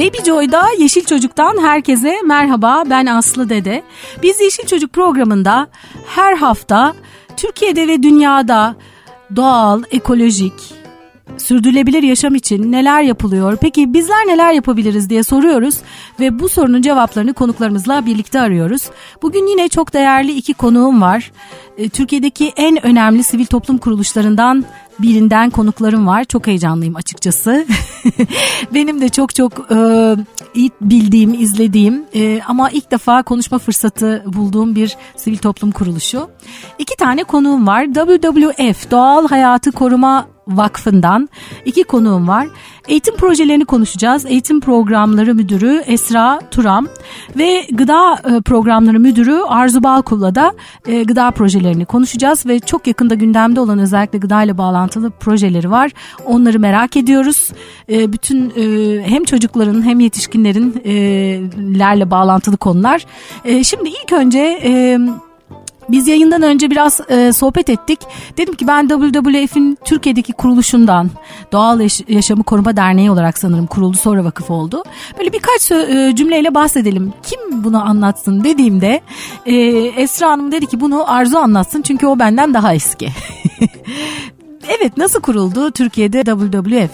Baby Joy'da Yeşil Çocuk'tan herkese merhaba, ben Aslı Dede. Biz Yeşil Çocuk programında her hafta Türkiye'de ve dünyada doğal, ekolojik, sürdürülebilir yaşam için neler yapılıyor, peki bizler neler yapabiliriz diye soruyoruz ve bu sorunun cevaplarını konuklarımızla birlikte arıyoruz. Bugün yine çok değerli iki konuğum var. Türkiye'deki en önemli sivil toplum kuruluşlarından birinden konuklarım var. Çok heyecanlıyım açıkçası. Benim de çok bildiğim, izlediğim ama ilk defa konuşma fırsatı bulduğum bir sivil toplum kuruluşu. İki tane konuğum var. WWF, Doğal Hayatı Koruma Vakfı'ndan iki konuğum var. Eğitim projelerini konuşacağız. Eğitim Programları Müdürü Esra Turam ve Gıda Programları Müdürü Arzu Balkuv'la da gıda projelerini konuşacağız ve çok yakında gündemde olan özellikle gıdayla bağlantılı projeleri var. Onları merak ediyoruz. Bütün hem çocukların hem yetişkinlerinlerle bağlantılı konular. Şimdi ilk önce biz yayından önce biraz sohbet ettik. Dedim ki ben WWF'in Türkiye'deki kuruluşundan, Doğal Yaşamı Koruma Derneği olarak sanırım kuruldu, sonra vakıf oldu. Böyle birkaç cümleyle bahsedelim. Kim bunu anlatsın dediğimde Esra Hanım dedi ki bunu Arzu anlatsın çünkü o benden daha eski. Evet, nasıl kuruldu Türkiye'de WWF?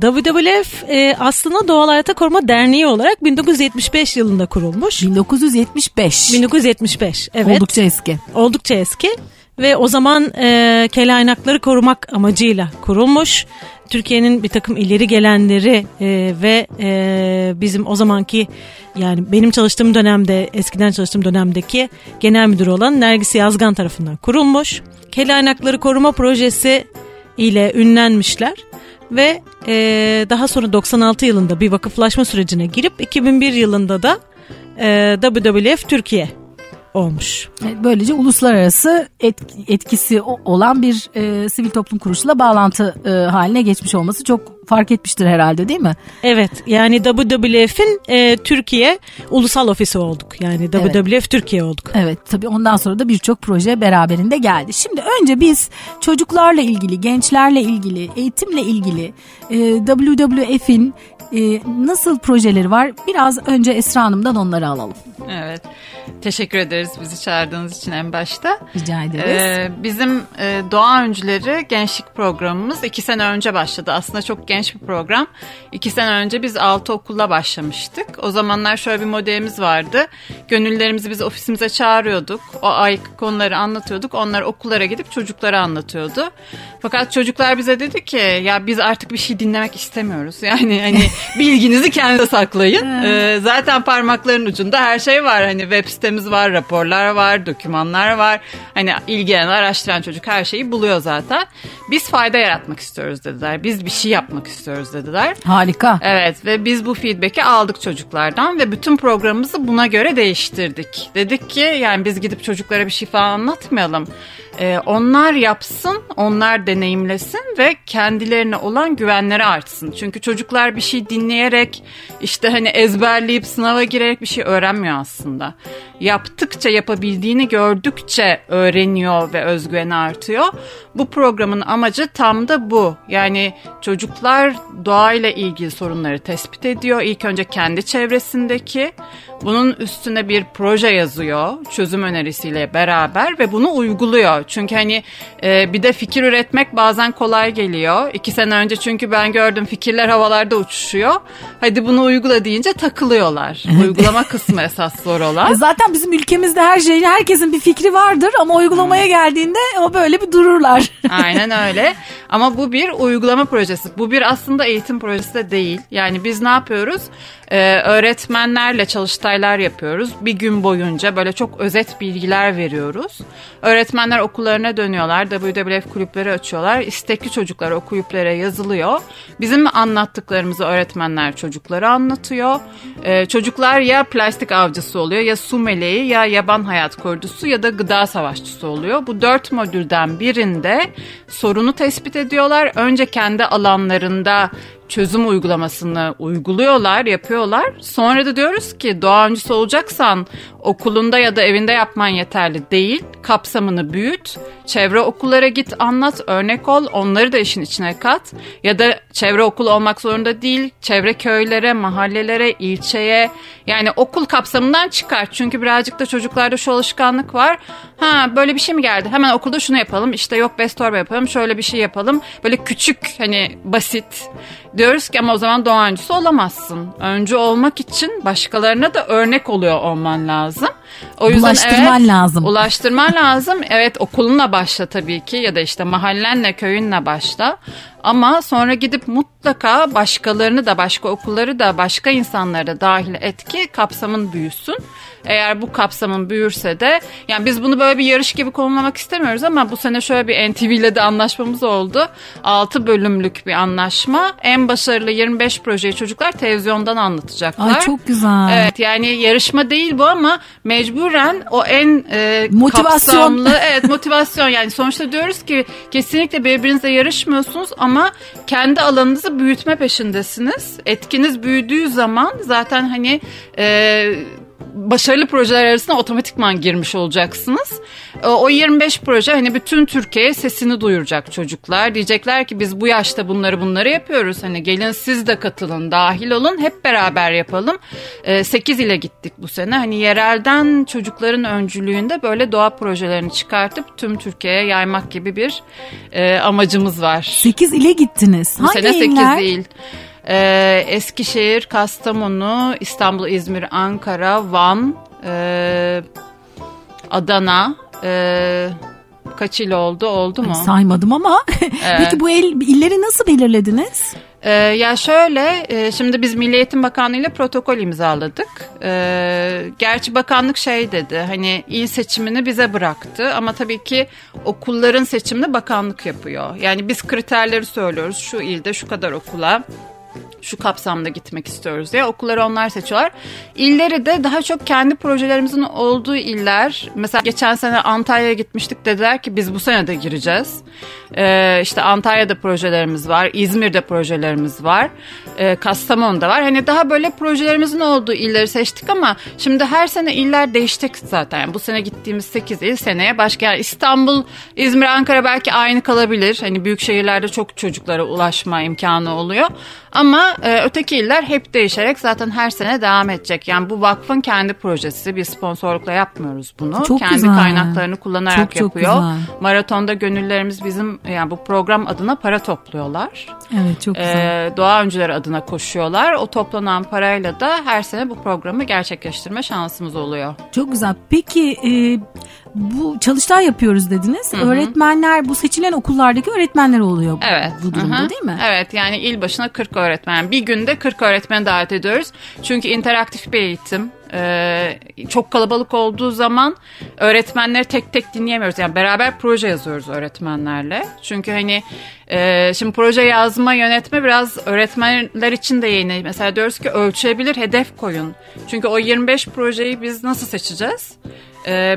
WWF aslında Doğal Hayata Koruma Derneği olarak 1975 yılında kurulmuş. 1975, evet. Oldukça eski. Ve o zaman kelaynakları korumak amacıyla kurulmuş. Türkiye'nin bir takım ileri gelenleri ve bizim o zamanki, yani benim çalıştığım dönemde, eskiden çalıştığım dönemdeki genel müdür olan Nergis Yazgan tarafından kurulmuş. Kelaynakları koruma projesi ile ünlenmişler. Ve daha sonra 96 yılında bir vakıflaşma sürecine girip 2001 yılında da WWF-Türkiye olmuş. Böylece uluslararası etkisi olan bir sivil toplum kuruluşuyla bağlantı haline geçmiş olması çok fark etmiştir herhalde, değil mi? Evet, yani WWF'in Türkiye ulusal ofisi olduk. Yani evet. WWF Türkiye olduk. Evet, tabii ondan sonra da birçok proje beraberinde geldi. Şimdi önce biz çocuklarla ilgili, gençlerle ilgili, eğitimle ilgili WWF'in nasıl projeleri var? Biraz önce Esra Hanım'dan onları alalım. Evet. Teşekkür ederiz bizi çağırdığınız için en başta. Rica ederiz. Bizim Doğa Öncüleri gençlik programımız 2 sene önce başladı. Aslında çok genç bir program. 2 sene önce biz 6 okulla başlamıştık. O zamanlar şöyle bir modelimiz vardı. Gönüllülerimizi biz ofisimize çağırıyorduk. O ay konuları anlatıyorduk. Onlar okullara gidip çocuklara anlatıyordu. Fakat çocuklar bize dedi ki ya biz artık bir şey dinlemek istemiyoruz. Yani hani bilginizi kendinize saklayın. Zaten parmakların ucunda her şey var. Hani web sitemiz var, raporlar var, dokümanlar var. Hani ilgilenen, araştıran çocuk her şeyi buluyor zaten. Biz fayda yaratmak istiyoruz dediler. Biz bir şey yapmak istiyoruz dediler. Harika. Evet ve biz bu feedback'i aldık çocuklardan ve bütün programımızı buna göre değiştirdik. Dedik ki yani biz gidip çocuklara bir şey falan anlatmayalım. Onlar yapsın, onlar deneyimlesin ve kendilerine olan güvenleri artsın. Çünkü çocuklar bir şey dinleyerek, işte hani ezberleyip sınava girerek bir şey öğrenmiyor aslında. Yaptıkça, yapabildiğini gördükçe öğreniyor ve özgüveni artıyor. Bu programın amacı tam da bu. Yani çocuklar doğayla ilgili sorunları tespit ediyor. İlk önce kendi çevresindeki. Bunun üstüne bir proje yazıyor, çözüm önerisiyle beraber ve bunu uyguluyor. Çünkü hani bir de fikir üretmek bazen kolay geliyor. 2 sene önce çünkü ben gördüm fikirler havalarda uçuşuyor. Hadi bunu uygula deyince takılıyorlar. Uygulama kısmı esas zor olan. Zaten bizim ülkemizde her şeyin, herkesin bir fikri vardır ama uygulamaya geldiğinde o böyle bir dururlar. Aynen öyle. Ama bu bir uygulama projesi. Bu bir aslında eğitim projesi de değil. Yani biz ne yapıyoruz? Öğretmenlerle çalıştaylar yapıyoruz. Bir gün boyunca böyle çok özet bilgiler veriyoruz. Öğretmenler okullarına dönüyorlar. WWF kulüpleri açıyorlar. İstekli çocuklar o kulüplere yazılıyor. Bizim anlattıklarımızı öğretmenler çocuklara anlatıyor. Çocuklar ya plastik avcısı oluyor, ya su meleği, ya yaban hayat korucusu ya da gıda savaşçısı oluyor. Bu 4 modülden birinde sorunu tespit ediyorlar. Önce kendi alanlarında çözüm uygulamasını uyguluyorlar, yapıyorlar. Sonra da diyoruz ki doğa öncüsü olacaksan okulunda ya da evinde yapman yeterli değil. Kapsamını büyüt, örgüt, çevre okullara git anlat, örnek ol, onları da işin içine kat. Ya da çevre okul olmak zorunda değil, çevre köylere, mahallelere, ilçeye, yani okul kapsamından çıkar. Çünkü birazcık da çocuklarda şu alışkanlık var. Ha, böyle bir şey mi geldi? Hemen okulda şunu yapalım, işte yok bez torba yapalım, şöyle bir şey yapalım. Böyle küçük, hani basit diyoruz ki ama o zaman doğa öncüsü olamazsın. Öncü olmak için başkalarına da örnek oluyor olman lazım. O yüzden ulaştırman lazım. Evet, okulunla başla tabii ki, ya da işte mahallenle, köyünle başla. Ama sonra gidip mutlaka başkalarını da, başka okulları da, başka insanları da dahil et ki kapsamın büyüsün. Eğer bu kapsamın büyürse de, yani biz bunu böyle bir yarış gibi konumlamak istemiyoruz ama bu sene şöyle bir NTV ile de anlaşmamız oldu. 6 bölümlük bir anlaşma. En başarılı 25 projeyi çocuklar televizyondan anlatacaklar. Ay çok güzel. Evet, yani yarışma değil bu ama mecburen o en motivasyon. Kapsamlı. Evet, motivasyon. Yani sonuçta diyoruz ki kesinlikle birbirinizle yarışmıyorsunuz ama kendi alanınızı büyütme peşindesiniz. Etkiniz büyüdüğü zaman zaten hani başarılı projeler arasında otomatikman girmiş olacaksınız. O 25 proje hani bütün Türkiye'ye sesini duyuracak çocuklar. Diyecekler ki biz bu yaşta bunları yapıyoruz. Hani gelin siz de katılın, dahil olun, hep beraber yapalım. 8 ile gittik bu sene. Hani yerelden çocukların öncülüğünde böyle doğa projelerini çıkartıp tüm Türkiye'ye yaymak gibi bir amacımız var. 8 ile gittiniz. Bu hangi sene 8 il? Eskişehir, Kastamonu, İstanbul, İzmir, Ankara, Van, Adana, kaç il oldu mu? Saymadım ama evet. Peki bu illeri nasıl belirlediniz? Ya şöyle, şimdi biz Milli Eğitim Bakanlığı ile protokol imzaladık. Gerçi bakanlık şey dedi, hani il seçimini bize bıraktı ama tabii ki okulların seçimini bakanlık yapıyor. Yani biz kriterleri söylüyoruz, şu ilde şu kadar okula, şu kapsamda gitmek istiyoruz diye okulları onlar seçiyorlar. İlleri de daha çok kendi projelerimizin olduğu iller. Mesela geçen sene Antalya'ya gitmiştik, dediler ki biz bu sene de gireceğiz. İşte Antalya'da projelerimiz var, İzmir'de projelerimiz var, Kastamonu'da var. Hani daha böyle projelerimizin olduğu illeri seçtik ama şimdi her sene iller değişecek zaten. Yani bu sene gittiğimiz 8 il seneye başka. Yani İstanbul, İzmir, Ankara belki aynı kalabilir. Hani büyük şehirlerde çok çocuklara ulaşma imkanı oluyor. Ama öteki iller hep değişerek zaten her sene devam edecek. Yani bu vakfın kendi projesi. Bir sponsorlukla yapmıyoruz bunu. Çok kendi güzel. Kaynaklarını kullanarak çok yapıyor. Güzel. Maratonda gönüllerimiz bizim, yani bu program adına para topluyorlar. Evet, çok güzel. Doğa öncüleri adına koşuyorlar. O toplanan parayla da her sene bu programı gerçekleştirme şansımız oluyor. Çok güzel. Peki bu çalıştay yapıyoruz dediniz. Hı-hı. Öğretmenler, bu seçilen okullardaki öğretmenler oluyor. Evet. Bu durumda Hı-hı. değil mi? Evet, yani il başına 40 öğretmen. Bir günde 40 öğretmeni davet ediyoruz. Çünkü interaktif bir eğitim. Çok kalabalık olduğu zaman öğretmenleri tek tek dinleyemiyoruz. Yani beraber proje yazıyoruz öğretmenlerle. Çünkü hani şimdi proje yazma, yönetme biraz öğretmenler için de yeni. Mesela diyoruz ki ölçülebilir hedef koyun. Çünkü o 25 projeyi biz nasıl seçeceğiz?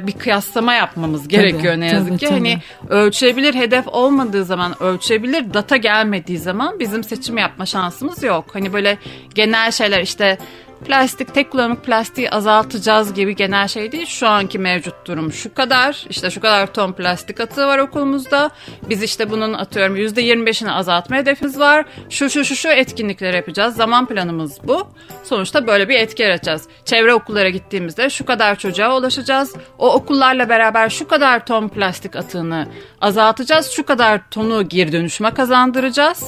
Bir kıyaslama yapmamız gerekiyor, tabii, ne yazık ki. Hani ölçebilir hedef olmadığı zaman, ölçebilir data gelmediği zaman bizim seçim yapma şansımız yok. Hani böyle genel şeyler, işte plastik, tek kullanımlık plastiği azaltacağız gibi genel şey değil. Şu anki mevcut durum şu kadar, işte şu kadar ton plastik atığı var okulumuzda. Biz işte bunun atıyorum %25'ini azaltma hedefimiz var. Şu etkinlikleri yapacağız. Zaman planımız bu. Sonuçta böyle bir etki yaratacağız. Çevre okullara gittiğimizde şu kadar çocuğa ulaşacağız. O okullarla beraber şu kadar ton plastik atığını azaltacağız. Şu kadar tonu geri dönüşüme kazandıracağız.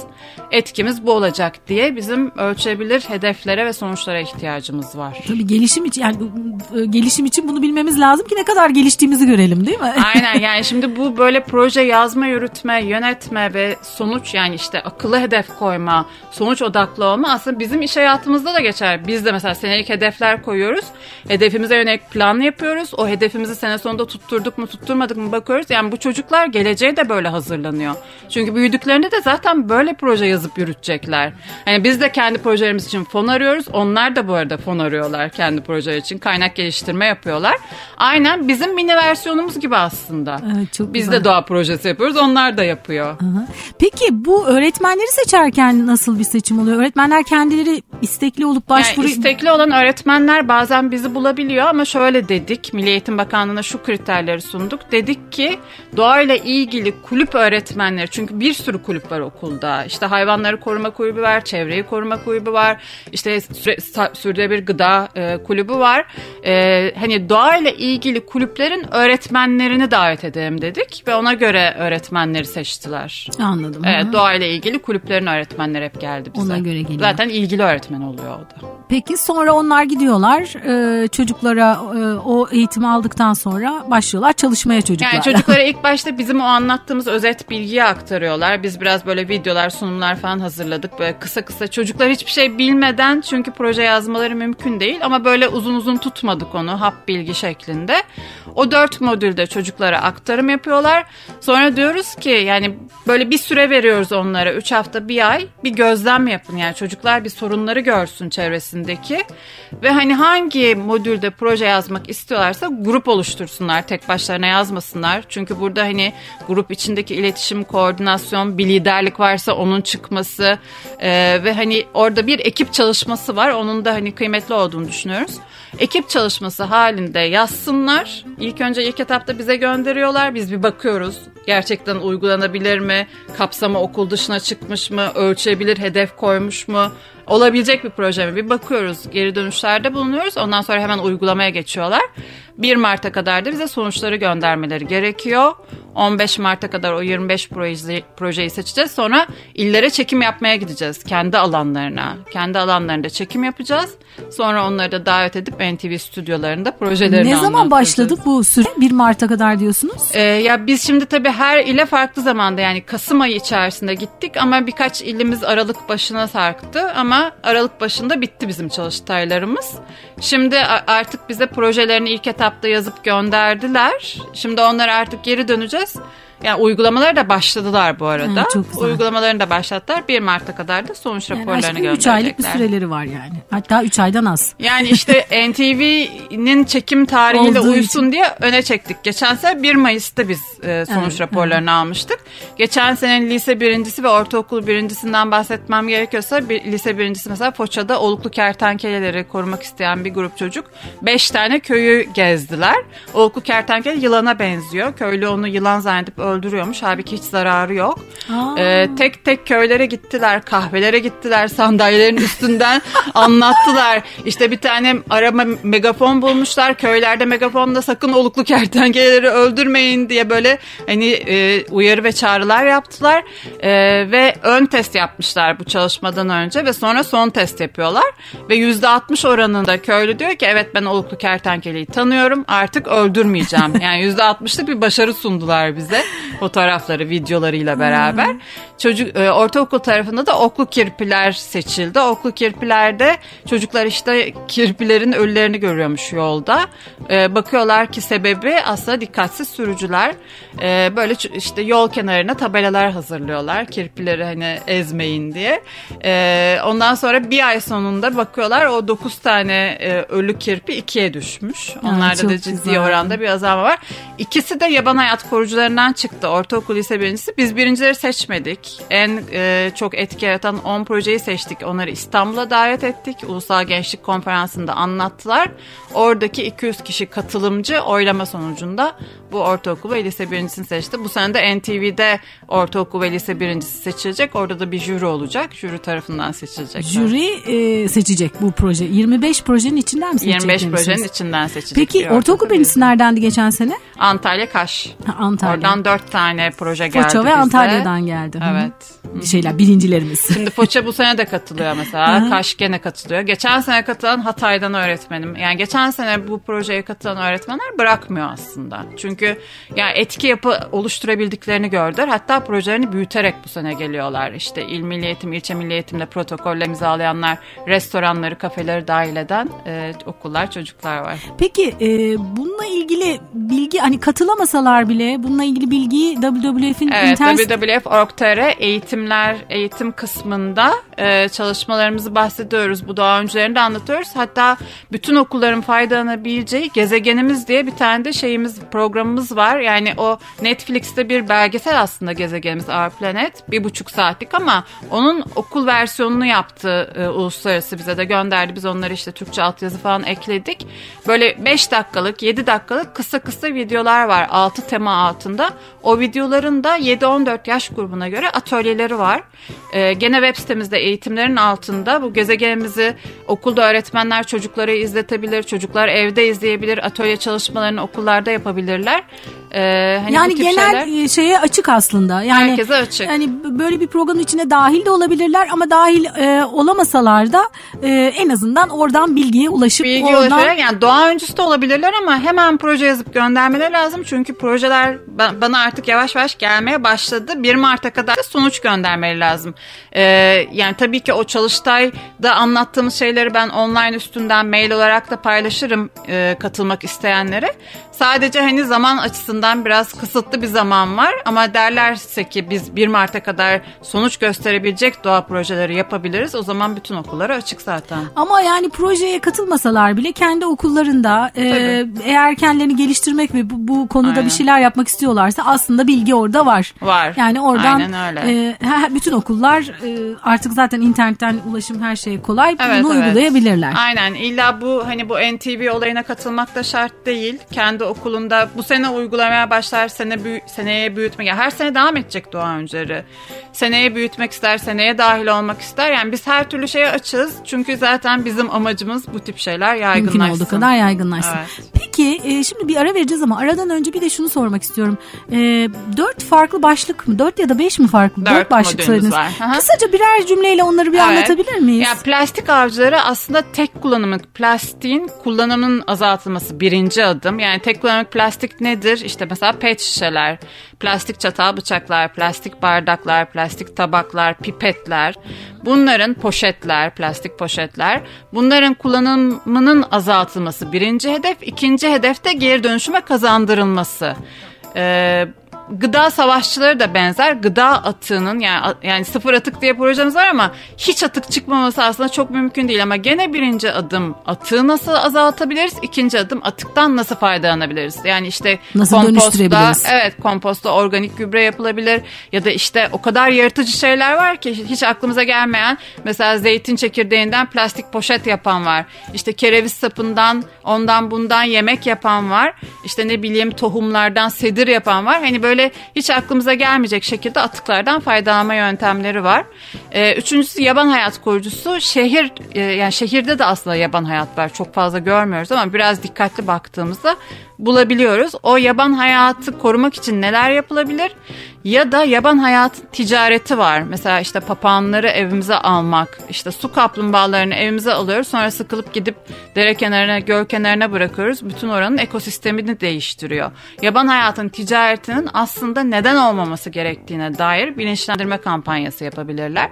Etkimiz bu olacak diye bizim ölçebilir hedeflere ve sonuçlara ihtiyacımız var. Tabii gelişim için bunu bilmemiz lazım ki ne kadar geliştiğimizi görelim, değil mi? Aynen, yani şimdi bu böyle proje yazma, yürütme, yönetme ve sonuç, yani işte akıllı hedef koyma, sonuç odaklı olma aslında bizim iş hayatımızda da geçer. Biz de mesela senelik hedefler koyuyoruz. Hedefimize yönelik plan yapıyoruz. O hedefimizi sene sonunda tutturduk mu, tutturmadık mı bakıyoruz. Yani bu çocuklar geleceğe de böyle hazırlanıyor. Çünkü büyüdüklerinde de zaten böyle proje yazıp yürütecekler. Hani biz de kendi projelerimiz için fon arıyoruz. Onlar da bu arada fon arıyorlar kendi projeler için. Kaynak geliştirme yapıyorlar. Aynen bizim mini versiyonumuz gibi aslında. Evet, çok biz güzel. De doğa projesi yapıyoruz. Onlar da yapıyor. Aha. Peki bu öğretmenleri seçerken nasıl bir seçim oluyor? Öğretmenler kendileri istekli olup başvuruyor. Yani istekli olan öğretmenler bazen bizi bulabiliyor ama şöyle dedik. Milli Eğitim Bakanlığı'na şu kriterleri sunduk. Dedik ki doğayla ilgili kulüp öğretmenleri, çünkü bir sürü kulüp var okulda. İşte hayvanları koruma kulübü var, çevreyi koruma kulübü var. İşte sürdürülebilir gıda kulübü var. Hani doğayla ilgili kulüplerin öğretmenlerini davet edelim dedik ve ona göre öğretmenleri seçtiler. Anladım. Evet, doğayla ilgili kulüplerin öğretmenleri hep geldi bize. Ona göre geliyor. Zaten ilgili öğretmen oluyor o da. Peki sonra onlar gidiyorlar çocuklara o eğitimi aldıktan sonra başlıyorlar çalışmaya çocuklar. Yani çocuklara ilk başta bizim o anlattığımız özet bilgiyi aktarıyorlar. Biz biraz böyle videolar, sunumlar falan hazırladık. Böyle kısa kısa, çocuklar hiçbir şey bilmeden, çünkü proje yazmaları mümkün değil ama böyle uzun uzun tutmadık onu, hap bilgi şeklinde. O 4 modülde çocuklara aktarım yapıyorlar. Sonra diyoruz ki yani böyle bir süre veriyoruz onlara, 3 hafta bir ay bir gözlem yapın. Yani çocuklar bir sorunları görsün çevresindeki ve hani hangi modülde proje yazmak istiyorlarsa grup oluştursunlar, tek başlarına yazmasınlar. Çünkü burada hani grup içindeki iletişim, koordinasyon, bir liderlik varsa onun çıkması ve hani orada bir ekip çalışması var. Onun da hani kıymetli olduğunu düşünüyoruz. Ekip çalışması halinde yazsınlar. İlk önce ilk etapta bize gönderiyorlar. Biz bir bakıyoruz. Gerçekten uygulanabilir mi? Kapsamı okul dışına çıkmış mı? Ölçebilir, hedef koymuş mu? Olabilecek bir proje mi? Bir bakıyoruz. Geri dönüşlerde bulunuyoruz. Ondan sonra hemen uygulamaya geçiyorlar. 1 Mart'a kadar da bize sonuçları göndermeleri gerekiyor. 15 Mart'a kadar o 25 projeyi seçeceğiz. Sonra illere çekim yapmaya gideceğiz. Kendi alanlarına. Kendi alanlarında çekim yapacağız. Sonra onları da davet edip NTV stüdyolarında projelerini anlatacağız. Ne zaman başladık bu süre? 1 Mart'a kadar diyorsunuz. Ya biz şimdi tabii her ile farklı zamanda, yani Kasım ayı içerisinde gittik ama birkaç ilimiz Aralık başına sarktı ama Aralık başında bitti bizim çalıştaylarımız. Şimdi artık bize projelerini ilk etapta yazıp gönderdiler. Şimdi onlara artık geri döneceğiz. Yani uygulamaları da başladılar bu arada. Uygulamalarını da başlattılar. 1 Mart'a kadar da sonuç raporlarını gönderecekler. 3 aylık bir süreleri var yani. Hatta 3 aydan az. Yani işte NTV'nin çekim tarihiyle uyusun diye öne çektik. Geçen sene 1 Mayıs'ta biz sonuç raporlarını almıştık. Geçen senenin lise birincisi ve ortaokul birincisinden bahsetmem gerekiyorsa lise birincisi mesela Foça'da oluklu kertenkeleleri korumak isteyen bir grup çocuk 5 tane köyü gezdiler. Oluklu kertenkele yılana benziyor. Köylü onu yılan zannedip öldürüyormuş. Halbuki hiç zararı yok. Tek tek köylere gittiler, kahvelere gittiler, sandalyelerin üstünden anlattılar. İşte bir tane megafon bulmuşlar. Köylerde megafonda sakın oluklu kertenkeleleri öldürmeyin diye böyle hani uyarı ve çağrılar yaptılar. Ve ön test yapmışlar bu çalışmadan önce ve sonra son test yapıyorlar. Ve %60 oranında köylü diyor ki evet ben oluklu kertenkeleyi tanıyorum, artık öldürmeyeceğim. Yani %60'lık bir başarı sundular bize. Fotoğrafları, videolarıyla beraber. Çocuk ortaokul tarafında da oklu kirpiler seçildi. Oklu kirpilerde çocuklar işte kirpilerin ölülerini görüyormuş yolda. Bakıyorlar ki sebebi aslında dikkatsiz sürücüler. Böyle işte yol kenarına tabelalar hazırlıyorlar. Kirpileri hani ezmeyin diye. Ondan sonra bir ay sonunda bakıyorlar o 9 tane ölü kirpi 2'ye düşmüş. Onlarda da ciddi oranda bir azalma var. İkisi de Yaban Hayat Korucularından çıktı. Ortaokul, lise birincisi. Biz birincileri seçmedik. En çok etki yaratan 10 projeyi seçtik. Onları İstanbul'a davet ettik. Ulusal Gençlik Konferansı'nda anlattılar. Oradaki 200 kişi katılımcı oylama sonucunda bu ortaokul ve lise birincisini seçti. Bu sene de NTV'de ortaokul ve lise birincisi seçilecek. Orada da bir jüri olacak. Jüri tarafından seçilecek. Jüri seçecek bu proje. 25 projenin içinden mi seçecek? 25 projenin içinden seçecek. Peki ortaokul birincisi neredendi geçen sene? Antalya, Kaş. Antalya. Oradan 4 tane proje geldi. Foça ve bize. Antalya'dan geldi. Evet. Şeyler, birincilerimiz. Şimdi Foça bu sene de katılıyor mesela. Kaş gene katılıyor. Geçen sene katılan Hatay'dan öğretmenim. Yani geçen sene bu projeye katılan öğretmenler bırakmıyor aslında. Çünkü yani etki yapı oluşturabildiklerini gördüler. Hatta projelerini büyüterek bu sene geliyorlar. İşte il milli eğitim, ilçe milli eğitimle protokolle imzalayanlar, restoranları, kafeleri dahil eden okullar, çocuklar var. Peki bununla ilgili bilgi, hani katılamasalar bile bununla ilgili bilgiyi WWF'in internet... Evet, WWF.org.tr eğitim eğitimler, eğitim kısmında çalışmalarımızı bahsediyoruz. Bu doğa öncülerini de anlatıyoruz. Hatta bütün okulların faydalanabileceği Gezegenimiz diye bir tane de programımız var. Yani o Netflix'te bir belgesel aslında Gezegenimiz, Our Planet. 1,5 saatlik ama onun okul versiyonunu yaptı uluslararası, bize de gönderdi. Biz onları işte Türkçe altyazı falan ekledik. Böyle 5 dakikalık, 7 dakikalık kısa videolar var 6 tema altında. O videoların da 7-14 yaş grubuna göre atölyeleri var. Gene web sitemizde eğitimlerin altında bu Gezegenimizi okulda öğretmenler çocuklara izletebilir, çocuklar evde izleyebilir, atölye çalışmalarını okullarda yapabilirler. Yani genel şeye açık aslında. Yani, herkese açık. Yani böyle bir programın içine dahil de olabilirler ama dahil olamasalar da en azından oradan bilgiye ulaşıp yani doğa öncüsü de olabilirler ama hemen proje yazıp göndermeleri lazım. Çünkü projeler bana artık yavaş yavaş gelmeye başladı. 1 Mart'a kadar da sonuç göndermeleri lazım. Yani tabii ki o çalıştayda anlattığımız şeyleri ben online üstünden mail olarak da paylaşırım katılmak isteyenlere. Sadece zaman açısından biraz kısıtlı bir zaman var ama derlerse ki biz 1 Mart'a kadar sonuç gösterebilecek doğa projeleri yapabiliriz. O zaman bütün okullara açık zaten. Ama yani projeye katılmasalar bile kendi okullarında eğer kendilerini geliştirmek ve bu konuda aynen. bir şeyler yapmak istiyorlarsa aslında bilgi orada var. Var. Yani oradan bütün okullar artık zaten internetten ulaşım her şeye kolay. Evet, bunu uygulayabilirler. Aynen. İlla bu bu NTV olayına katılmak da şart değil. Kendi okulunda bu sene uygulamaya başlar, seneye büyütmek. Yani her sene devam edecek doğa öncüleri. Seneye büyütmek ister, seneye dahil olmak ister. Yani biz her türlü şeye açığız. Çünkü zaten bizim amacımız bu tip şeyler yaygınlaşsın. Mümkün olduğu kadar yaygınlaşsın. Evet. Peki şimdi bir ara vereceğiz ama aradan önce bir de şunu sormak istiyorum. 4 farklı başlık mı? 4 ya da 5 mi farklı? 4 başlık söylediniz. Kısaca birer cümleyle onları bir anlatabilir miyiz? Yani plastik avcıları aslında tek kullanımlık plastiğin kullanımının azaltılması birinci adım. Yani tek kullanımlık plastik nedir? İşte mesela pet şişeler, plastik çatal bıçaklar, plastik bardaklar, plastik tabaklar, pipetler, bunların plastik poşetler, bunların kullanımının azaltılması birinci hedef. İkinci hedef de geri dönüşüme kazandırılması. Gıda savaşçıları da benzer. Gıda atığının yani sıfır atık diye projemiz var ama hiç atık çıkmaması aslında çok mümkün değil. Ama gene birinci adım atığı nasıl azaltabiliriz? İkinci adım atıktan nasıl faydalanabiliriz? Yani işte nasıl dönüştürebiliriz? Evet, komposta organik gübre yapılabilir ya da işte o kadar yaratıcı şeyler var ki hiç aklımıza gelmeyen, mesela zeytin çekirdeğinden plastik poşet yapan var. İşte kereviz sapından ondan bundan yemek yapan var. İşte tohumlardan sedir yapan var. Hani böyle hiç aklımıza gelmeyecek şekilde atıklardan faydalanma yöntemleri var. Üçüncüsü yaban hayat korucusu. Şehirde de aslında yaban hayat var. Çok fazla görmüyoruz ama biraz dikkatli baktığımızda bulabiliyoruz. O yaban hayatı korumak için neler yapılabilir? Ya da yaban hayat ticareti var. Mesela işte papağanları evimize almak, işte su kaplumbağalarını evimize alıyoruz. Sonra sıkılıp gidip dere kenarına, göl kenarına bırakıyoruz. Bütün oranın ekosistemini değiştiriyor. Yaban hayatın ticaretinin aslında neden olmaması gerektiğine dair bilinçlendirme kampanyası yapabilirler.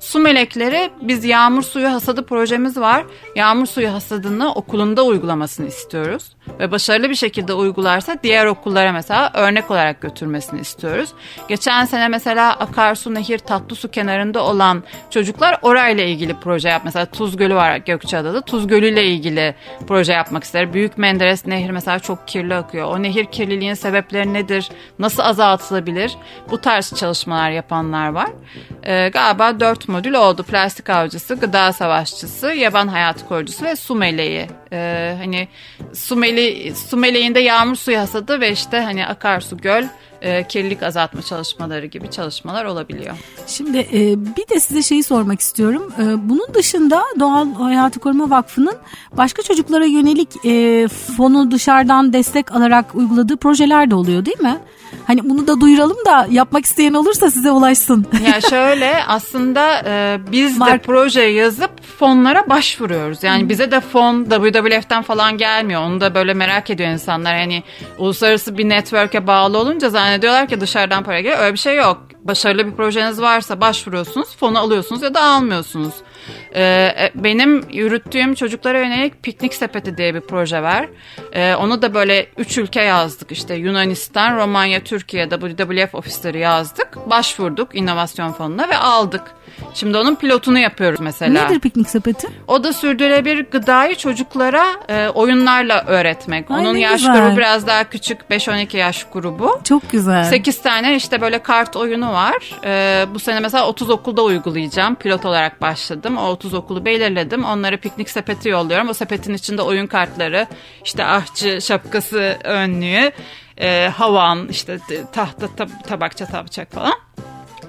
Su melekleri, biz yağmur suyu hasadı projemiz var. Yağmur suyu hasadını okulunda uygulamasını istiyoruz. Ve başarılı bir şekilde uygularsa diğer okullara mesela örnek olarak götürmesini istiyoruz. Geçen sene mesela akarsu, nehir, tatlı su kenarında olan çocuklar orayla ilgili proje yap. Mesela Tuz Gölü var Gökçeada'da. Tuz Gölü ile ilgili proje yapmak ister. Büyük Menderes nehri mesela çok kirli akıyor. O nehir kirliliğinin sebepleri nedir? Nasıl azaltılabilir? Bu tarz çalışmalar yapanlar var. Galiba 4 modül oldu. Plastik avcısı, gıda savaşçısı, yaban hayat korucusu ve su meleği. Su meleğinde yağmur suyu hasadı ve işte akarsu, göl, kirlilik azaltma çalışmaları gibi çalışmalar olabiliyor. Şimdi bir de size şeyi sormak istiyorum. Bunun dışında Doğal Hayatı Koruma Vakfı'nın başka çocuklara yönelik fonu dışarıdan destek alarak uyguladığı projeler de oluyor değil mi? Bunu da duyuralım da yapmak isteyen olursa size ulaşsın. Ya şöyle aslında biz de proje yazıp fonlara başvuruyoruz. Yani bize de fon WWF'den falan gelmiyor. Onu da böyle merak ediyor insanlar. Uluslararası bir network'e bağlı olunca zannediyorlar ki dışarıdan para geliyor. Öyle bir şey yok. başarılı bir projeniz varsa başvuruyorsunuz, fonu alıyorsunuz ya da almıyorsunuz. Benim yürüttüğüm çocuklara yönelik piknik sepeti diye bir proje var. Onu da böyle 3 ülke yazdık, işte Yunanistan, Romanya, Türkiye'de WWF ofisleri yazdık. Başvurduk inovasyon fonuna ve aldık. Şimdi onun pilotunu yapıyoruz mesela. Nedir piknik sepeti? O da sürdürülebilir gıdayı çocuklara oyunlarla öğretmek. Ay, onun yaş grubu biraz daha küçük, 5-12 yaş grubu. Çok güzel. 8 tane işte böyle kart oyunu var. Bu sene mesela 30 okulda uygulayacağım. Pilot olarak başladım. O 30 okulu belirledim. Onlara piknik sepeti yolluyorum. O sepetin içinde oyun kartları, işte ahçı şapkası önlüğü, havan, işte tahta, tabakça, tabıçak falan.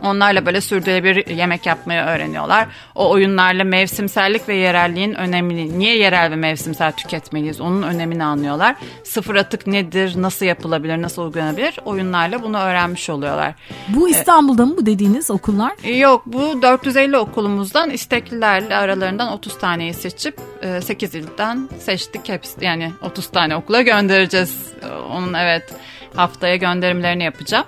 Onlarla böyle sürdürülebilir yemek yapmayı öğreniyorlar. O oyunlarla mevsimsellik ve yerelliğin önemini, niye yerel ve mevsimsel tüketmeliyiz, onun önemini anlıyorlar. Sıfır atık nedir, nasıl yapılabilir, nasıl uygulanabilir, oyunlarla bunu öğrenmiş oluyorlar. Bu İstanbul'da mı bu dediğiniz okullar? Yok, bu 450 okulumuzdan isteklilerle aralarından 30 taneyi seçip 8 ilden seçtik hepsi, yani 30 tane okula göndereceğiz. Onun evet haftaya gönderimlerini yapacağım.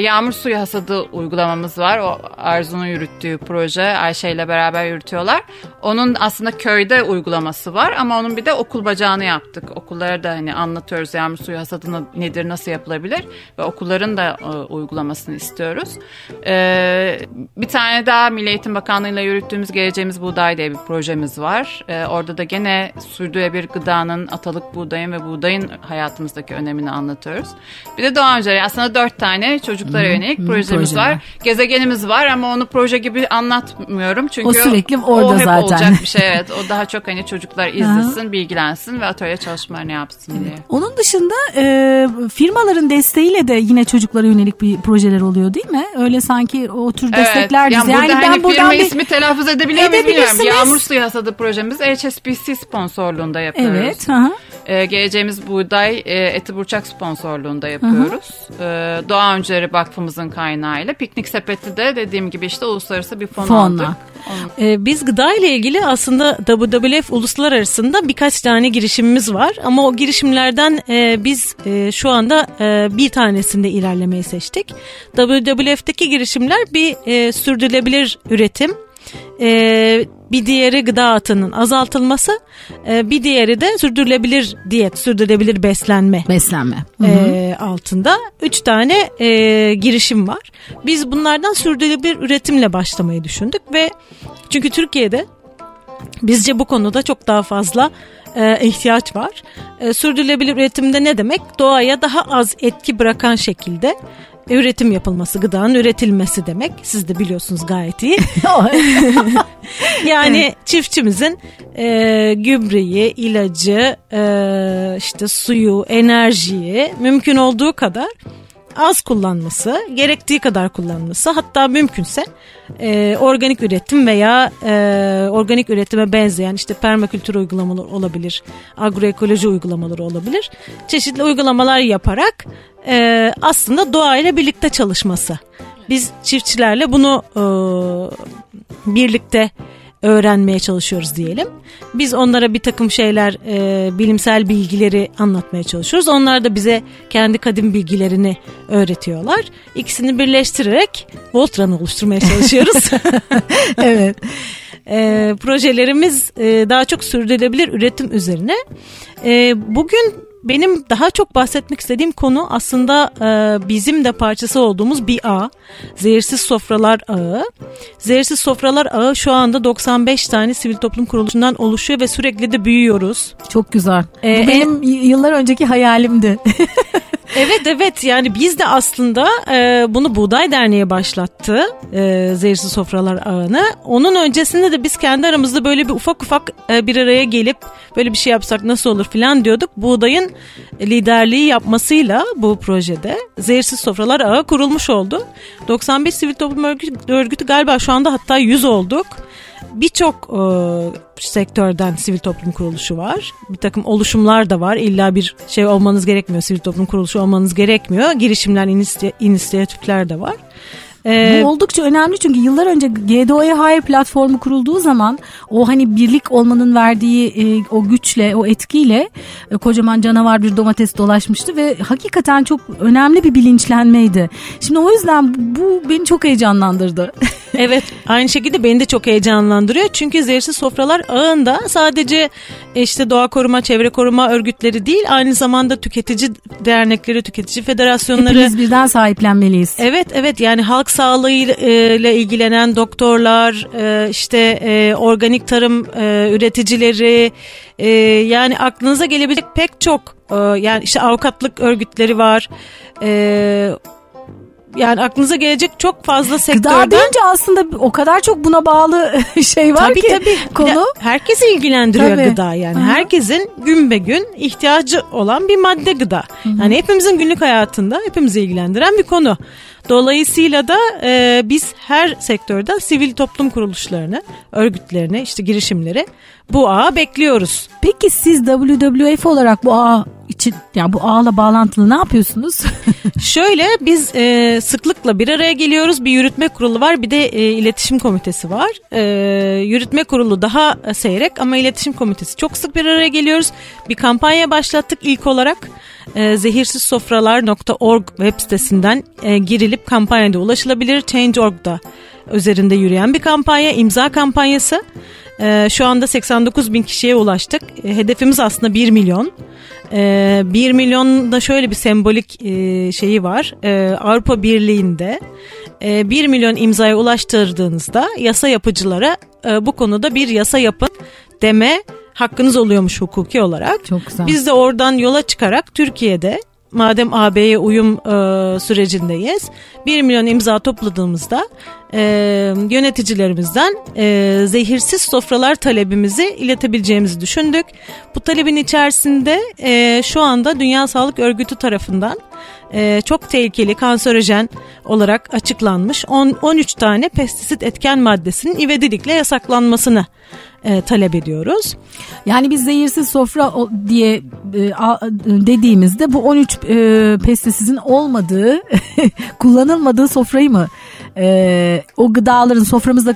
Yağmur suyu hasadı uygulamamız var. O Arzu'nun yürüttüğü proje, Ayşe ile beraber yürütüyorlar. Onun aslında köyde uygulaması var ama onun bir de okul bacağını yaptık. Okullara da hani anlatıyoruz yağmur suyu hasadı nedir, nasıl yapılabilir ve okulların da uygulamasını istiyoruz. Bir tane daha Milli Eğitim Bakanlığı ile yürüttüğümüz Geleceğimiz Buğday diye bir projemiz var. Orada da gene sürdürülebilir gıdanın, atalık buğdayın ve buğdayın hayatımızdaki önemini anlatıyoruz. Bir de Doğa Öncüleri, aslında 4 tane çocuklara yönelik projemiz var. Gezegenimiz var ama onu proje gibi anlatmıyorum. Çünkü o sürekli orada o hep zaten olacak bir şey. Evet. O daha çok hani çocuklar izlesin, bilgilensin ve atölye çalışmalarını yapsın diye. Onun dışında firmaların desteğiyle de yine çocuklara yönelik bir projeler oluyor değil mi? Öyle sanki o tür destekler bize. Yani burada ben hani buradan firma ismi telaffuz edebiliyor muyum bilmiyorum. Yağmur suyu hasadı projemiz HSBC sponsorluğunda yapıyoruz. Evet. Geleceğimiz Buğday Eti Burçak sponsorluğunda yapıyoruz. Doğa Öncüleri Vakfımızın kaynağıyla. Piknik sepeti de dediğim gibi işte uluslararası bir fon aldık. Biz gıda ile ilgili aslında WWF uluslararasında birkaç tane girişimimiz var. Ama o girişimlerden biz şu anda bir tanesinde ilerlemeyi seçtik. WWF'teki girişimler bir sürdürülebilir üretim, bir diğeri gıda atının azaltılması, bir diğeri de sürdürülebilir diyet, sürdürülebilir beslenme altında 3 tane girişim var. Biz bunlardan sürdürülebilir üretimle başlamayı düşündük ve çünkü Türkiye'de bizce bu konuda çok daha fazla ihtiyaç var. Sürdürülebilir üretimde ne demek? Doğaya daha az etki bırakan şekilde üretim yapılması, gıdanın üretilmesi demek. Siz de biliyorsunuz gayet iyi. Yani evet, çiftçimizin gübreyi, ilacı, işte suyu, enerjiyi mümkün olduğu kadar az kullanması, gerektiği kadar kullanması, hatta mümkünse organik üretim veya organik üretime benzeyen işte permakültür uygulamaları olabilir, agroekoloji uygulamaları olabilir. Çeşitli uygulamalar yaparak aslında doğayla birlikte çalışması. Biz çiftçilerle bunu birlikte öğrenmeye çalışıyoruz diyelim. Biz onlara bir takım şeyler, bilimsel bilgileri anlatmaya çalışıyoruz. Onlar da bize kendi kadim bilgilerini öğretiyorlar. İkisini birleştirerek Voltran'ı oluşturmaya çalışıyoruz. Evet. Projelerimiz daha çok sürdürülebilir üretim üzerine. Bugün benim daha çok bahsetmek istediğim konu aslında bizim de parçası olduğumuz bir ağ. Zehirsiz Sofralar Ağı. Zehirsiz Sofralar Ağı şu anda 95 tane sivil toplum kuruluşundan oluşuyor ve sürekli de büyüyoruz. Çok güzel. Benim yıllar önceki hayalimdi. Evet yani biz de aslında bunu Buğday Derneği başlattı, Zehirsiz Sofralar Ağı'nı. Onun öncesinde de biz kendi aramızda böyle bir ufak bir araya gelip böyle bir şey yapsak nasıl olur filan diyorduk. Buğday'ın liderliği yapmasıyla bu projede Zehirsiz Sofralar Ağı kurulmuş oldu. 95 sivil toplum örgütü galiba şu anda, hatta 100 olduk. Birçok sektörden sivil toplum kuruluşu var. Bir takım oluşumlar da var. İlla bir şey olmanız gerekmiyor. Sivil toplum kuruluşu olmanız gerekmiyor. Girişimler, inisiyatifler de var. Bu oldukça önemli çünkü yıllar önce GDO'ya hayır platformu kurulduğu zaman o hani birlik olmanın verdiği o güçle, o etkiyle kocaman canavar bir domates dolaşmıştı ve hakikaten çok önemli bir bilinçlenmeydi. Şimdi o yüzden bu beni çok heyecanlandırdı. Evet, aynı şekilde beni de çok heyecanlandırıyor. Çünkü Zehirsiz Sofralar Ağı'nda sadece işte doğa koruma, çevre koruma örgütleri değil, aynı zamanda tüketici dernekleri, tüketici federasyonları. Hepimiz birden sahiplenmeliyiz. Evet, evet. Yani halk sağlığı ile ilgilenen doktorlar, işte organik tarım üreticileri, yani aklınıza gelebilecek pek çok, yani işte avukatlık örgütleri var. Yani aklınıza gelecek çok fazla sektörden. Gıda deyince aslında o kadar çok buna bağlı şey var tabii, ki. Tabii. Konu. Herkesi ilgilendiriyor tabii. Gıda yani. Aha. Herkesin gün be gün ihtiyacı olan bir madde gıda. Hı-hı. Yani hepimizin günlük hayatında hepimizi ilgilendiren bir konu. Dolayısıyla da biz her sektörde sivil toplum kuruluşlarını, örgütlerini, işte girişimleri bu ağa bekliyoruz. Peki siz WWF olarak bu ağa için, yani bu ağla bağlantılı ne yapıyorsunuz? Şöyle, biz sıklıkla bir araya geliyoruz. Bir yürütme kurulu var, bir de iletişim komitesi var. Yürütme kurulu daha seyrek ama iletişim komitesi çok sık bir araya geliyoruz. Bir kampanya başlattık ilk olarak. Zehirsizsofralar.org web sitesinden girilip kampanyada ulaşılabilir. Change.org'da üzerinde yürüyen bir kampanya, imza kampanyası. Şu anda 89 bin kişiye ulaştık. Hedefimiz aslında 1 milyon. 1 milyon da şöyle bir sembolik şeyi var. Avrupa Birliği'nde 1 milyon imzaya ulaştırdığınızda yasa yapıcılara bu konuda bir yasa yapın deme hakkınız oluyormuş hukuki olarak. Çok güzel. Biz de oradan yola çıkarak Türkiye'de, madem AB'ye uyum sürecindeyiz, 1 milyon imza topladığımızda yöneticilerimizden zehirsiz sofralar talebimizi iletebileceğimizi düşündük. Bu talebin içerisinde şu anda Dünya Sağlık Örgütü tarafından çok tehlikeli, kanserojen olarak açıklanmış 13 tane pestisit etken maddesinin ivedilikle yasaklanmasını talep ediyoruz. Yani biz zehirsiz sofra diye dediğimizde bu 13 pestisitin olmadığı, kullanılmadığı sofrayı mı? O gıdaların, soframızda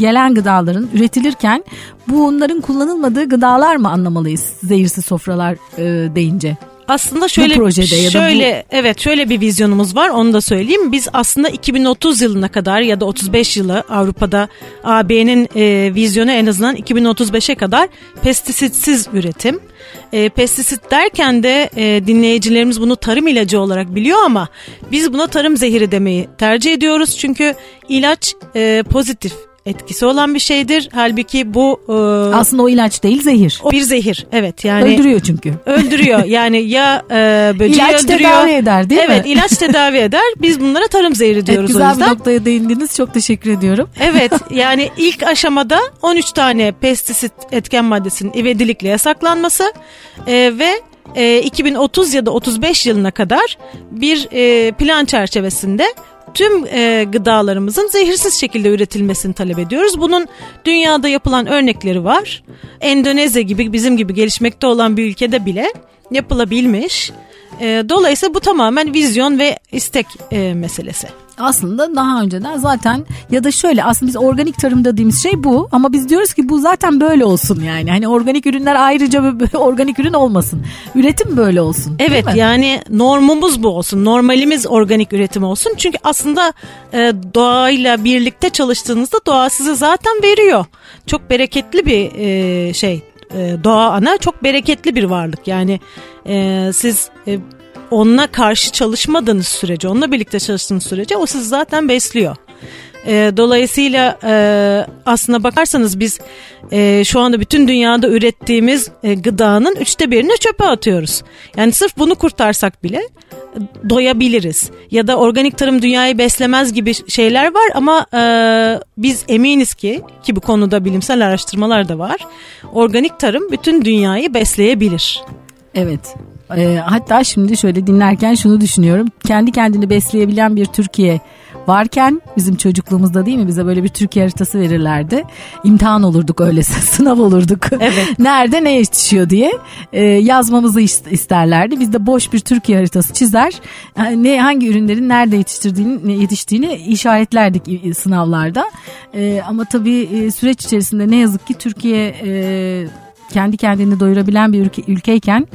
gelen gıdaların üretilirken bunların kullanılmadığı gıdalar mı anlamalıyız zehirsiz sofralar deyince? Aslında şöyle bir vizyonumuz var, onu da söyleyeyim. Biz aslında 2030 yılına kadar ya da 35 yılı Avrupa'da AB'nin vizyonu en azından 2035'e kadar pestisitsiz üretim. Pestisit derken de dinleyicilerimiz bunu tarım ilacı olarak biliyor ama biz buna tarım zehri demeyi tercih ediyoruz. Çünkü ilaç pozitif etkisi olan bir şeydir. Halbuki bu aslında o ilaç değil, zehir. O bir zehir. Evet, yani öldürüyor çünkü. Öldürüyor. Yani ya böceği ilaç öldürüyor. İlaç tedavi eder, değil mi? Evet, ilaç tedavi eder. Biz bunlara tarım zehri diyoruz, o yüzden. Güzel bir noktaya değindiniz. Çok teşekkür ediyorum. Evet, yani ilk aşamada 13 tane pestisit etken maddesinin ivedilikle yasaklanması ve 2030 ya da 35 yılına kadar bir plan çerçevesinde tüm gıdalarımızın zehirsiz şekilde üretilmesini talep ediyoruz. Bunun dünyada yapılan örnekleri var. Endonezya gibi, bizim gibi gelişmekte olan bir ülkede bile yapılabilmiş. Dolayısıyla bu tamamen vizyon ve istek meselesi. Aslında daha önceden zaten, ya da şöyle, aslında biz organik tarım dediğimiz şey bu ama biz diyoruz ki bu zaten böyle olsun yani. Hani organik ürünler ayrıca organik ürün olmasın. Üretim böyle olsun. Evet, yani normumuz bu olsun. Normalimiz organik üretim olsun. Çünkü aslında doğayla birlikte çalıştığınızda doğa size zaten veriyor. Çok bereketli bir şey. Doğa ana çok bereketli bir varlık. Yani siz onunla karşı çalışmadığınız sürece, onunla birlikte çalıştığınız sürece o sizi zaten besliyor. Dolayısıyla aslına bakarsanız biz şu anda bütün dünyada ürettiğimiz gıdanın 1/3'ünü çöpe atıyoruz. Yani sırf bunu kurtarsak bile doyabiliriz. Ya da organik tarım dünyayı beslemez gibi şeyler var ama biz eminiz ki bu konuda bilimsel araştırmalar da var. Organik tarım bütün dünyayı besleyebilir. Evet. Hatta şimdi şöyle dinlerken şunu düşünüyorum. Kendi kendini besleyebilen bir Türkiye varken bizim çocukluğumuzda değil mi bize böyle bir Türkiye haritası verirlerdi. İmtihan olurduk öylese, sınav olurduk. Evet. Nerede ne yetişiyor diye yazmamızı isterlerdi. Biz de boş bir Türkiye haritası çizer. Ne hangi ürünlerin nerede yetiştiğini işaretlerdik sınavlarda. Ama tabii süreç içerisinde ne yazık ki Türkiye kendi kendini doyurabilen bir ülkeyken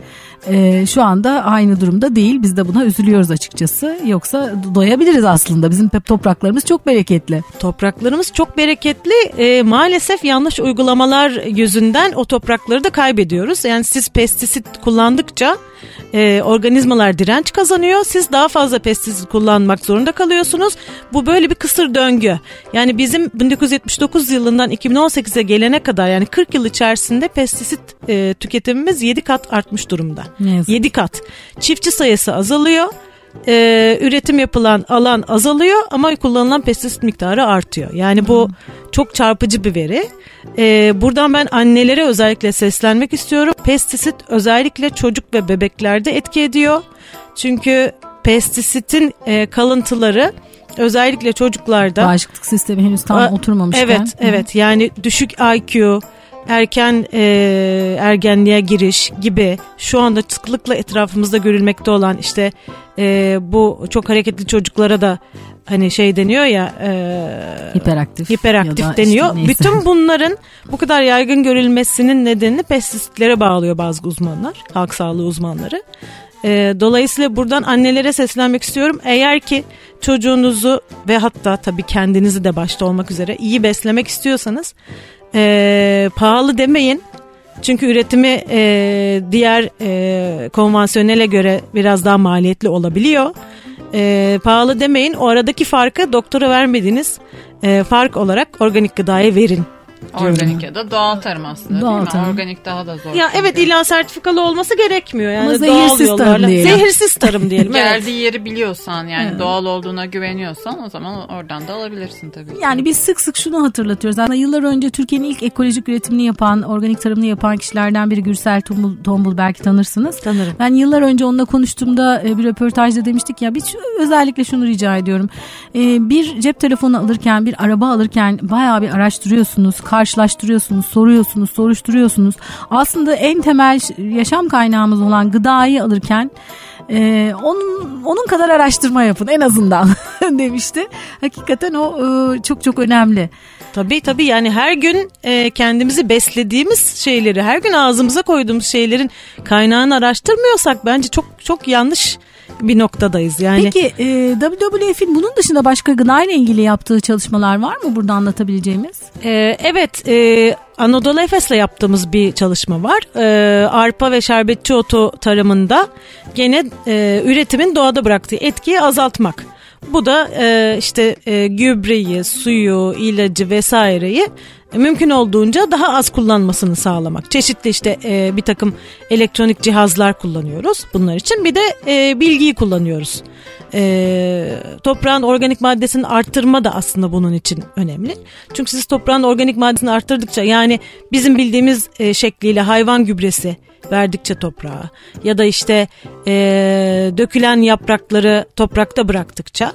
şu anda aynı durumda değil. Biz de buna üzülüyoruz açıkçası. Yoksa doyabiliriz aslında. Bizim topraklarımız çok bereketli. Topraklarımız çok bereketli. Maalesef yanlış uygulamalar yüzünden o toprakları da kaybediyoruz. Yani siz pestisit kullandıkça organizmalar direnç kazanıyor. Siz daha fazla pestisit kullanmak zorunda kalıyorsunuz. Bu böyle bir kısır döngü. Yani bizim 1979 yılından 2018'e gelene kadar, yani 40 yıl içerisinde pestisit tüketimimiz 7 kat artmış durumda. 7 kat. Çiftçi sayısı azalıyor. Üretim yapılan alan azalıyor ama kullanılan pestisit miktarı artıyor. Yani bu çok çarpıcı bir veri. Buradan ben annelere özellikle seslenmek istiyorum. Pestisit özellikle çocuk ve bebeklerde etki ediyor. Çünkü pestisitin kalıntıları özellikle çocuklarda. Bağışıklık sistemi henüz tam oturmamışken. Evet, yani düşük IQ, ergenliğe giriş gibi şu anda sıklıkla etrafımızda görülmekte olan işte bu çok hareketli çocuklara da hani şey deniyor ya, hiperaktif ya deniyor. Işte bütün bunların bu kadar yaygın görülmesinin nedenini pestisitlere bağlıyor bazı uzmanlar, halk sağlığı uzmanları. Dolayısıyla buradan annelere seslenmek istiyorum. Eğer ki çocuğunuzu ve hatta tabii kendinizi de başta olmak üzere iyi beslemek istiyorsanız pahalı demeyin. Çünkü üretimi diğer konvansiyonele göre biraz daha maliyetli olabiliyor. Pahalı demeyin. O aradaki farkı doktora vermediğiniz fark olarak organik gıdaya verin. Organik ya da doğal tarım aslında, doğal değil mi? Tarım. Organik daha da zor. Ya evet, illa sertifikalı olması gerekmiyor. Yani ama zehirsiz doğal tarım diyelim. Zehirsiz tarım diyelim. Geldiği yeri biliyorsan, yani doğal olduğuna güveniyorsan o zaman oradan da alabilirsin tabii. Yani biz sık sık şunu hatırlatıyoruz. Yani yıllar önce Türkiye'nin ilk ekolojik üretimini yapan, organik tarımını yapan kişilerden biri Gürsel Tombul, belki tanırsınız. Tanırım. Ben yıllar önce onunla konuştuğumda bir röportajda demiştik ya, biz özellikle şunu rica ediyorum. Bir cep telefonu alırken, bir araba alırken bayağı bir araştırıyorsunuz, karşılaştırıyorsunuz, soruyorsunuz, soruşturuyorsunuz. Aslında en temel yaşam kaynağımız olan gıdayı alırken onun kadar araştırma yapın en azından demişti. Hakikaten o çok çok önemli. Tabii, yani her gün kendimizi beslediğimiz şeyleri, her gün ağzımıza koyduğumuz şeylerin kaynağını araştırmıyorsak bence çok çok yanlış bir noktadayız yani. Peki WWF'in bunun dışında başka gıda ile ilgili yaptığı çalışmalar var mı burada anlatabileceğimiz? Evet, Anadolu Efes'le yaptığımız bir çalışma var. Arpa ve şerbetçi otu tarımında gene üretimin doğada bıraktığı etkiyi azaltmak. Bu da işte gübreyi, suyu, ilacı vesaireyi mümkün olduğunca daha az kullanmasını sağlamak. Çeşitli işte bir takım elektronik cihazlar kullanıyoruz bunlar için. Bir de bilgiyi kullanıyoruz. Toprağın organik maddesini arttırma da aslında bunun için önemli. Çünkü siz toprağın organik maddesini arttırdıkça, yani bizim bildiğimiz şekliyle hayvan gübresi verdikçe toprağa ya da işte dökülen yaprakları toprakta bıraktıkça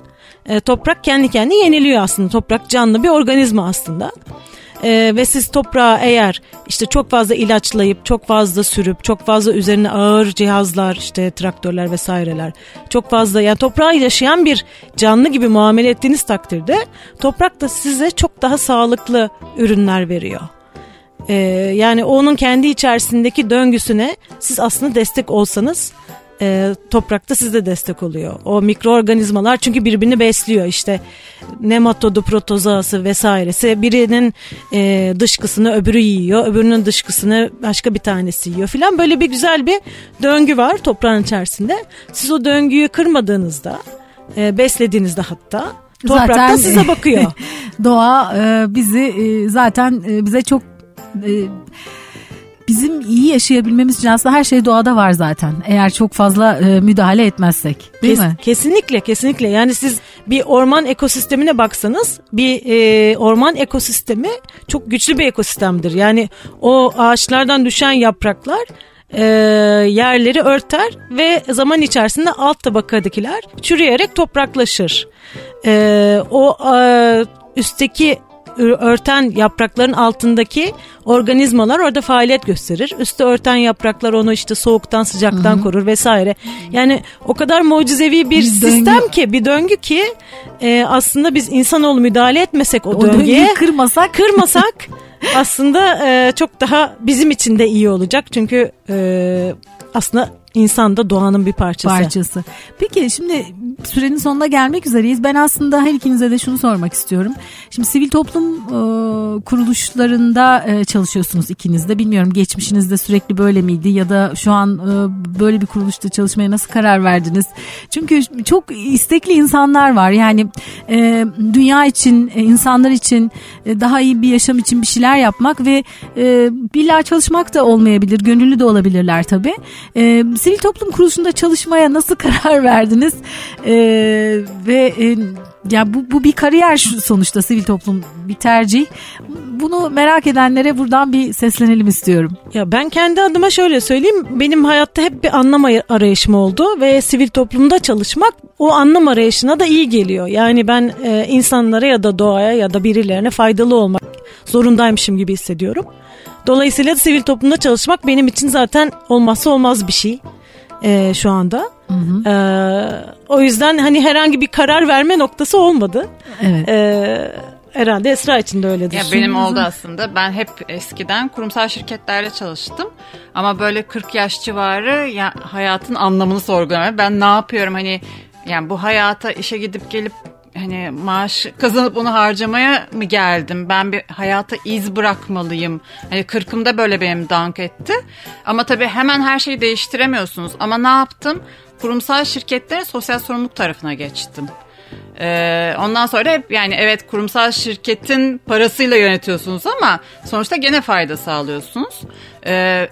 toprak kendi kendine yeniliyor aslında. Toprak canlı bir organizma aslında. Ve siz toprağa eğer işte çok fazla ilaçlayıp, çok fazla sürüp, çok fazla üzerine ağır cihazlar, işte traktörler vesaireler, çok fazla, yani toprağa yaşayan bir canlı gibi muamele ettiğiniz takdirde toprak da size çok daha sağlıklı ürünler veriyor. Yani onun kendi içerisindeki döngüsüne siz aslında destek olsanız toprakta size destek oluyor. O mikroorganizmalar çünkü birbirini besliyor, işte nematodu, protozoası vesairesi, birinin dışkısını öbürü yiyor, öbürünün dışkısını başka bir tanesi yiyor filan, böyle bir güzel bir döngü var toprağın içerisinde. Siz o döngüyü kırmadığınızda, beslediğinizde, hatta toprak zaten da size bakıyor. Doğa bize çok bizim iyi yaşayabilmemiz için aslında her şey doğada var zaten. Eğer çok fazla müdahale etmezsek, değil mi? Kesinlikle. Yani siz bir orman ekosistemine baksanız, bir orman ekosistemi çok güçlü bir ekosistemdir. Yani o ağaçlardan düşen yapraklar yerleri örter ve zaman içerisinde alt tabakadakiler çürüyerek topraklaşır. Üstteki örten yaprakların altındaki organizmalar orada faaliyet gösterir. Üstü örten yapraklar onu işte soğuktan, sıcaktan Hı-hı. korur vesaire. Yani o kadar mucizevi bir sistem ki, bir döngü ki aslında biz insanoğlu müdahale etmesek o döngüyü kırmasak aslında çok daha bizim için de iyi olacak. Çünkü aslında İnsan da doğanın bir parçası. Peki şimdi sürenin sonuna gelmek üzereyiz. Ben aslında her ikinize de şunu sormak istiyorum. Şimdi sivil toplum kuruluşlarında çalışıyorsunuz ikiniz de. Bilmiyorum geçmişinizde sürekli böyle miydi ya da şu an böyle bir kuruluşta çalışmaya nasıl karar verdiniz? Çünkü çok istekli insanlar var. Yani dünya için, insanlar için, daha iyi bir yaşam için bir şeyler yapmak ve illa çalışmak da olmayabilir. Gönüllü de olabilirler tabii. Sivil toplum kuruluşunda çalışmaya nasıl karar verdiniz? Ya bu bir kariyer sonuçta, sivil toplum bir tercih. Bunu merak edenlere buradan bir seslenelim istiyorum. Ya ben kendi adıma şöyle söyleyeyim. Benim hayatta hep bir anlam arayışım oldu ve sivil toplumda çalışmak o anlam arayışına da iyi geliyor. Yani ben insanlara ya da doğaya ya da birilerine faydalı olmak zorundaymışım gibi hissediyorum. Dolayısıyla sivil toplumda çalışmak benim için zaten olmazsa olmaz bir şey şu anda. Hı hı. O yüzden hani herhangi bir karar verme noktası olmadı. Evet. Herhalde Esra için de öyledir. Ya benim oldu aslında. Ben hep eskiden kurumsal şirketlerde çalıştım. Ama böyle 40 yaş civarı ya, hayatın anlamını sorgulamaya. Ben ne yapıyorum hani, yani bu hayata işe gidip gelip hani maaş kazanıp onu harcamaya mı geldim? Ben bir hayata iz bırakmalıyım. Hani 40'ımda böyle benim dank etti. Ama tabii hemen her şeyi değiştiremiyorsunuz. Ama ne yaptım? Kurumsal şirketlere sosyal sorumluluk tarafına geçtim. Ondan sonra da hep yani evet kurumsal şirketin parasıyla yönetiyorsunuz ama sonuçta gene fayda sağlıyorsunuz.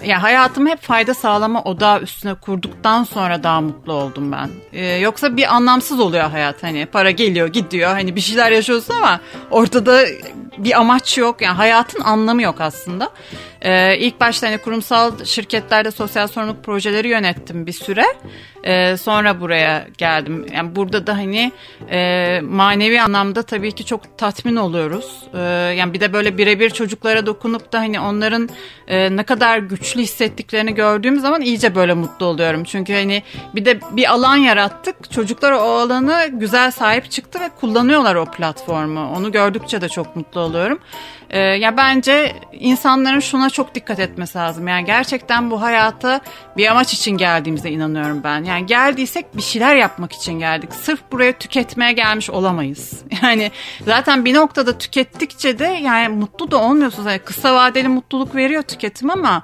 Yani hayatımı hep fayda sağlama odağı üstüne kurduktan sonra daha mutlu oldum ben. Yoksa bir anlamsız oluyor hayat, hani para geliyor gidiyor, hani bir şeyler yaşıyorsun ama ortada bir amaç yok, yani hayatın anlamı yok aslında. İlk başta hani kurumsal şirketlerde sosyal sorumluluk projeleri yönettim bir süre. Sonra buraya geldim. Yani burada da hani manevi anlamda tabii ki çok tatmin oluyoruz. Yani bir de böyle birebir çocuklara dokunup da hani onların ne kadar güçlü hissettiklerini gördüğüm zaman iyice böyle mutlu oluyorum. Çünkü hani bir de bir alan yarattık. Çocuklar o alanı güzel sahip çıktı ve kullanıyorlar o platformu. Onu gördükçe de çok mutlu oluyorum. Ya bence insanların şuna çok dikkat etmesi lazım. Yani gerçekten bu hayata bir amaç için geldiğimize inanıyorum ben. Yani geldiysek bir şeyler yapmak için geldik. Sırf buraya tüketmeye gelmiş olamayız. Yani zaten bir noktada tükettikçe de yani mutlu da olmuyorsunuz. Yani kısa vadeli mutluluk veriyor tüketim ama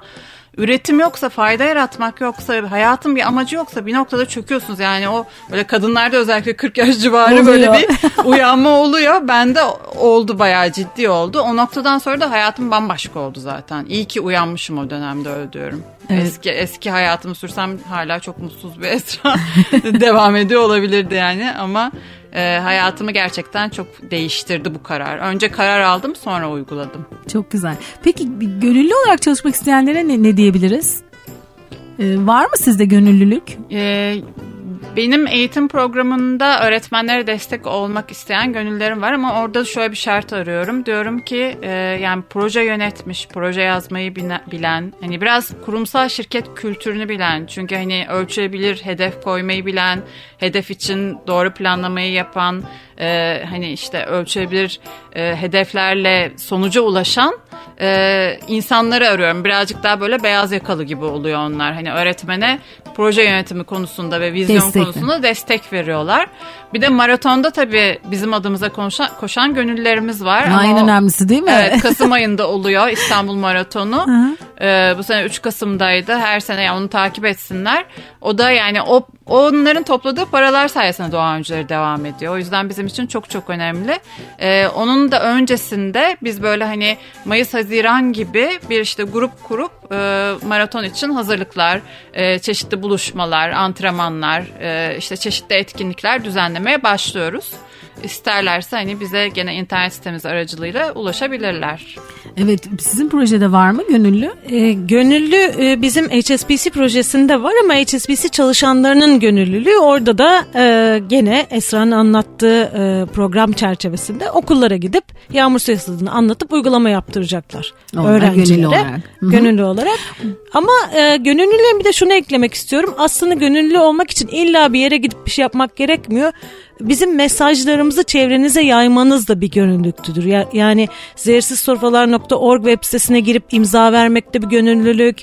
üretim yoksa, fayda yaratmak yoksa, hayatın bir amacı yoksa bir noktada çöküyorsunuz. Yani o böyle kadınlarda özellikle 40 yaş civarı oluyor. Böyle bir uyanma oluyor. Bende oldu, bayağı ciddi oldu. O noktadan sonra da hayatım bambaşka oldu zaten. İyi ki uyanmışım o dönemde, öyle diyorum. Evet. Eski hayatımı sürsem hala çok mutsuz bir Esra devam ediyor olabilirdi yani ama hayatımı gerçekten çok değiştirdi bu karar. Önce karar aldım, sonra uyguladım. Çok güzel. Peki gönüllü olarak çalışmak isteyenlere ne diyebiliriz? Var mı sizde gönüllülük? Benim eğitim programında öğretmenlere destek olmak isteyen gönüllerim var ama orada şöyle bir şart arıyorum. Diyorum ki yani proje yönetmiş, proje yazmayı bilen, hani biraz kurumsal şirket kültürünü bilen. Çünkü hani ölçülebilir, hedef koymayı bilen, hedef için doğru planlamayı yapan, hani işte ölçülebilir hedeflerle sonuca ulaşan insanları arıyorum. Birazcık daha böyle beyaz yakalı gibi oluyor onlar. Hani öğretmene proje yönetimi konusunda ve vizyon konusunda destek veriyorlar. Bir de maratonda tabii bizim adımıza koşan gönüllülerimiz var. En önemlisi değil mi? Evet, Kasım ayında oluyor İstanbul Maratonu. Bu sene 3 Kasım'daydı. Her sene yani onu takip etsinler. O da yani onların topladığı paralar sayesinde Doğa Öncüleri devam ediyor. O yüzden bizim için çok çok önemli. Onun da öncesinde biz böyle hani Mayıs-Haziran gibi bir işte grup kurup maraton için hazırlıklar, çeşitli buluşmalar, antrenmanlar, işte çeşitli etkinlikler düzenlemeye başlıyoruz. İsterlerse hani bize gene internet sitemiz aracılığıyla ulaşabilirler. Evet, sizin projede var mı gönüllü? Gönüllü bizim HSBC projesinde var ama HSBC çalışanlarının gönüllülüğü. Orada da gene Esra'nın anlattığı program çerçevesinde okullara gidip yağmur suyu hızlılığını anlatıp uygulama yaptıracaklar. Onlar öğrencilere gönüllü olarak. Gönüllü olarak. Ama gönüllülüğe bir de şunu eklemek istiyorum. Aslında gönüllü olmak için illa bir yere gidip bir şey yapmak gerekmiyor. Bizim mesajlarımızı çevrenize yaymanız da bir gönüllülüktür. Yani zehirsizsofralar.org web sitesine girip imza vermek de bir gönüllülük.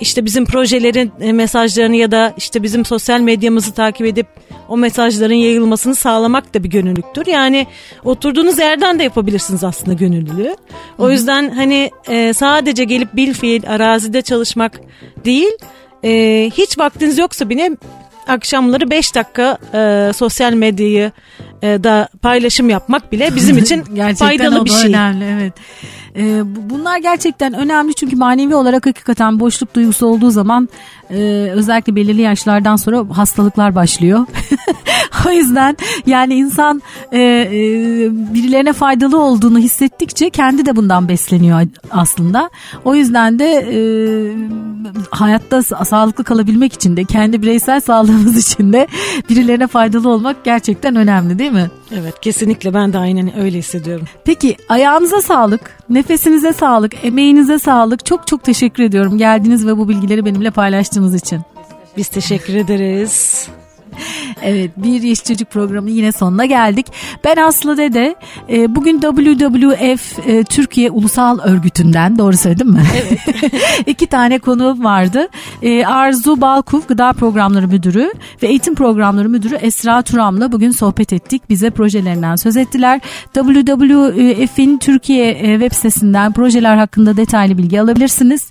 İşte bizim projelerin mesajlarını ya da işte bizim sosyal medyamızı takip edip o mesajların yayılmasını sağlamak da bir gönüllülüktür. Yani oturduğunuz yerden de yapabilirsiniz aslında gönüllülüğü. O yüzden hani sadece gelip bilfiil arazide çalışmak değil, hiç vaktiniz yoksa bile akşamları 5 dakika sosyal medyayı da paylaşım yapmak bile bizim için faydalı bir şey. Gerçekten o da önemli, evet. Bunlar gerçekten önemli çünkü manevi olarak hakikaten boşluk duygusu olduğu zaman özellikle belirli yaşlardan sonra hastalıklar başlıyor. O yüzden yani insan birilerine faydalı olduğunu hissettikçe kendi de bundan besleniyor aslında. O yüzden de hayatta sağlıklı kalabilmek için de kendi bireysel sağlığımız için de birilerine faydalı olmak gerçekten önemli, değil mi? Evet, kesinlikle ben de aynen öyle hissediyorum. Peki, ayağınıza sağlık, nefesinize sağlık, emeğinize sağlık. Çok çok teşekkür ediyorum geldiğiniz ve bu bilgileri benimle paylaştığınız için. Biz teşekkür ederiz. Evet, bir Yeşil Çocuk programının yine sonuna geldik. Ben Aslı Dede. Bugün WWF-Türkiye Ulusal Örgütü'nden, doğru söyledim mi? Evet. 2 tane konuğum vardı. Arzu Balkuv, Gıda Programları Müdürü ve Eğitim Programları Müdürü Esra Turam'la bugün sohbet ettik. Bize projelerinden söz ettiler. WWF'in Türkiye web sitesinden projeler hakkında detaylı bilgi alabilirsiniz.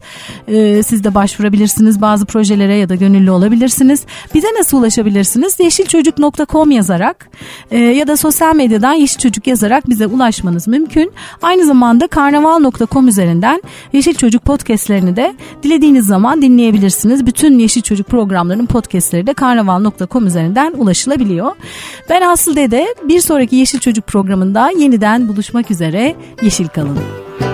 Siz de başvurabilirsiniz bazı projelere ya da gönüllü olabilirsiniz. Bize nasıl ulaşabilirsiniz? yeşilçocuk.com yazarak ya da sosyal medyadan Yeşil Çocuk yazarak bize ulaşmanız mümkün. Aynı zamanda Karnaval.com üzerinden Yeşil Çocuk podcastlerini de dilediğiniz zaman dinleyebilirsiniz. Bütün Yeşil Çocuk programlarının podcastleri de Karnaval.com üzerinden ulaşılabiliyor. Ben Aslı Dede. Bir sonraki Yeşil Çocuk programında yeniden buluşmak üzere. Yeşil kalın.